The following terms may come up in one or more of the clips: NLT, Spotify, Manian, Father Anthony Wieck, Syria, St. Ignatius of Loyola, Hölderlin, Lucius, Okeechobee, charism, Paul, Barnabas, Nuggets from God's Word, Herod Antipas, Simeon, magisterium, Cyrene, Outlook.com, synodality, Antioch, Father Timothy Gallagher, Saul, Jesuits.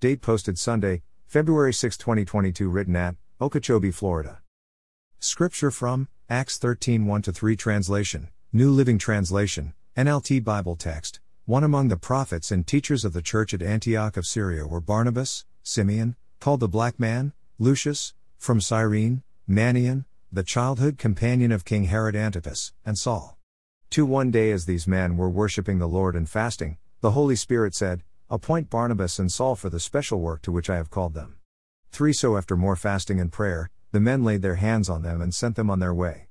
Date posted Sunday, February 6, 2022, written at Okeechobee, Florida. Scripture from Acts 13:1-3 translation, New Living Translation, NLT Bible text. One among the prophets and teachers of the church at Antioch of Syria were Barnabas, Simeon, called the Black Man, Lucius, from Cyrene, Manian, the childhood companion of King Herod Antipas, and Saul. 2. One day as these men were worshipping the Lord and fasting, the Holy Spirit said, Appoint Barnabas and Saul for the special work to which I have called them. 3. So after more fasting and prayer, the men laid their hands on them and sent them on their way.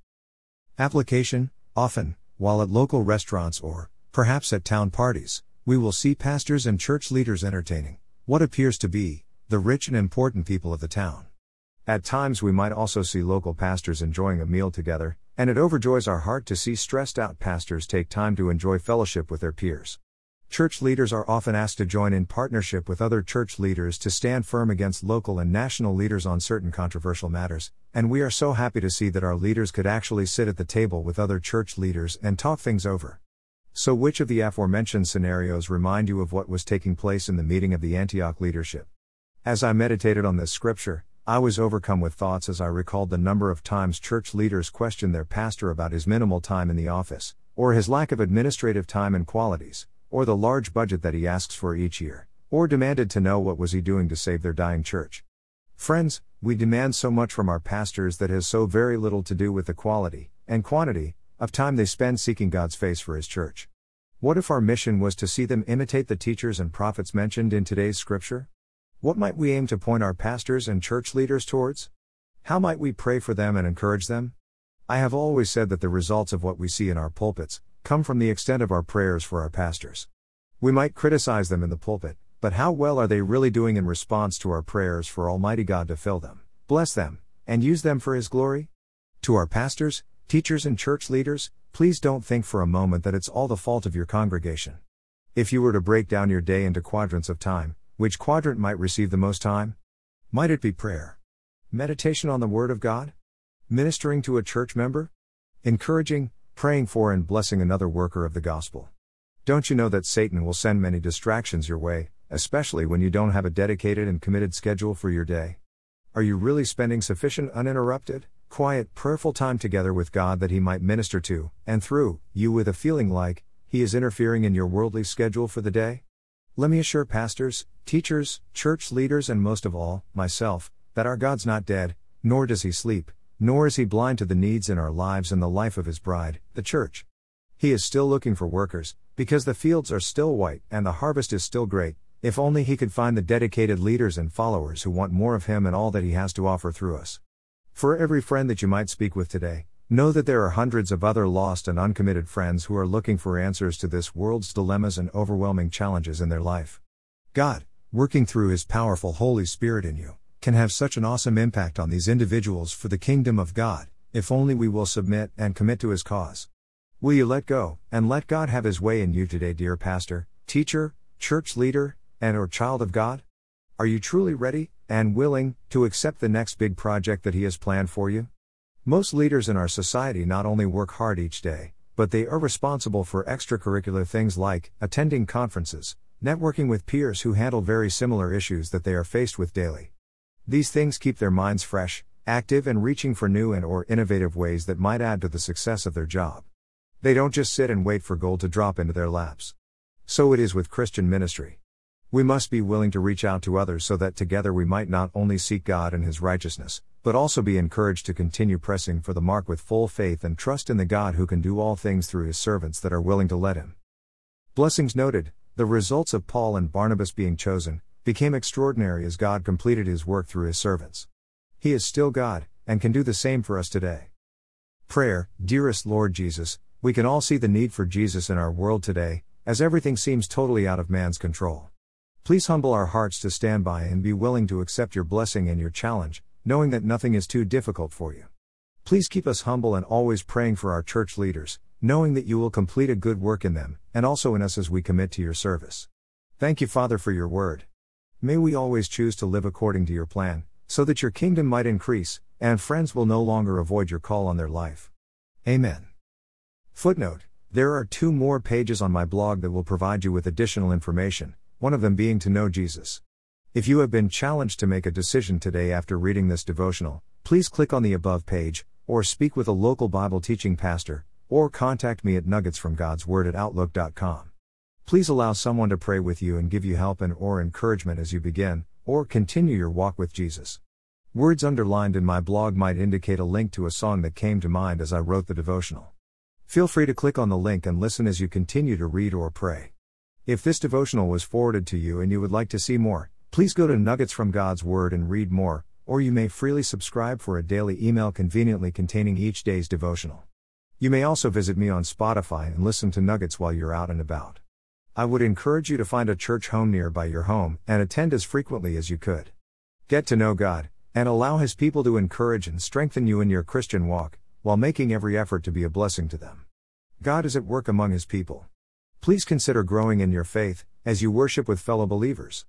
Application: Often, while at local restaurants or, perhaps at town parties, we will see pastors and church leaders entertaining what appears to be the rich and important people of the town. At times we might also see local pastors enjoying a meal together, and it overjoys our heart to see stressed-out pastors take time to enjoy fellowship with their peers. Church leaders are often asked to join in partnership with other church leaders to stand firm against local and national leaders on certain controversial matters, and we are so happy to see that our leaders could actually sit at the table with other church leaders and talk things over. So which of the aforementioned scenarios remind you of what was taking place in the meeting of the Antioch leadership? As I meditated on this scripture, I was overcome with thoughts as I recalled the number of times church leaders questioned their pastor about his minimal time in the office, or his lack of administrative time and qualities, or the large budget that he asks for each year, or demanded to know what was he doing to save their dying church. Friends, we demand so much from our pastors that has so very little to do with the quality and quantity of time they spend seeking God's face for His church. What if our mission was to see them imitate the teachers and prophets mentioned in today's scripture? What might we aim to point our pastors and church leaders towards? How might we pray for them and encourage them? I have always said that the results of what we see in our pulpits come from the extent of our prayers for our pastors. We might criticize them in the pulpit, but how well are they really doing in response to our prayers for Almighty God to fill them, bless them, and use them for His glory? To our pastors, teachers and church leaders, please don't think for a moment that it's all the fault of your congregation. If you were to break down your day into quadrants of time, which quadrant might receive the most time? Might it be prayer? Meditation on the Word of God? Ministering to a church member? Encouraging, praying for and blessing another worker of the gospel? Don't you know that Satan will send many distractions your way, especially when you don't have a dedicated and committed schedule for your day? Are you really spending sufficient uninterrupted, quiet, prayerful time together with God that He might minister to, and through, you with a feeling like He is interfering in your worldly schedule for the day? Let me assure pastors, teachers, church leaders and most of all, myself, that our God's not dead, nor does He sleep, nor is He blind to the needs in our lives and the life of His bride, the church. He is still looking for workers, because the fields are still white and the harvest is still great, if only He could find the dedicated leaders and followers who want more of Him and all that He has to offer through us. For every friend that you might speak with today, know that there are hundreds of other lost and uncommitted friends who are looking for answers to this world's dilemmas and overwhelming challenges in their life. God, working through His powerful Holy Spirit in you, can have such an awesome impact on these individuals for the kingdom of God, if only we will submit and commit to His cause. Will you let go, and let God have His way in you today, dear pastor, teacher, church leader, and/or child of God? Are you truly ready and willing to accept the next big project that He has planned for you? Most leaders in our society not only work hard each day, but they are responsible for extracurricular things like attending conferences, networking with peers who handle very similar issues that they are faced with daily. These things keep their minds fresh, active and reaching for new and/or innovative ways that might add to the success of their job. They don't just sit and wait for gold to drop into their laps. So it is with Christian ministry. We must be willing to reach out to others so that together we might not only seek God and His righteousness, but also be encouraged to continue pressing for the mark with full faith and trust in the God who can do all things through His servants that are willing to let Him. Blessings noted, the results of Paul and Barnabas being chosen became extraordinary as God completed His work through His servants. He is still God, and can do the same for us today. Prayer, dearest Lord Jesus, we can all see the need for Jesus in our world today, as everything seems totally out of man's control. Please humble our hearts to stand by and be willing to accept your blessing and your challenge, knowing that nothing is too difficult for you. Please keep us humble and always praying for our church leaders, knowing that you will complete a good work in them, and also in us as we commit to your service. Thank you, Father, for your word. May we always choose to live according to your plan, so that your kingdom might increase, and friends will no longer avoid your call on their life. Amen. Footnote: There are 2 more pages on my blog that will provide you with additional information, one of them being to know Jesus. If you have been challenged to make a decision today after reading this devotional, please click on the above page, or speak with a local Bible teaching pastor, or contact me at nuggetsfromgodsword@outlook.com. Please allow someone to pray with you and give you help and or encouragement as you begin, or continue your walk with Jesus. Words underlined in my blog might indicate a link to a song that came to mind as I wrote the devotional. Feel free to click on the link and listen as you continue to read or pray. If this devotional was forwarded to you and you would like to see more, please go to Nuggets from God's Word and read more, or you may freely subscribe for a daily email conveniently containing each day's devotional. You may also visit me on Spotify and listen to Nuggets while you're out and about. I would encourage you to find a church home nearby your home and attend as frequently as you could. Get to know God, and allow His people to encourage and strengthen you in your Christian walk, while making every effort to be a blessing to them. God is at work among His people. Please consider growing in your faith, as you worship with fellow believers.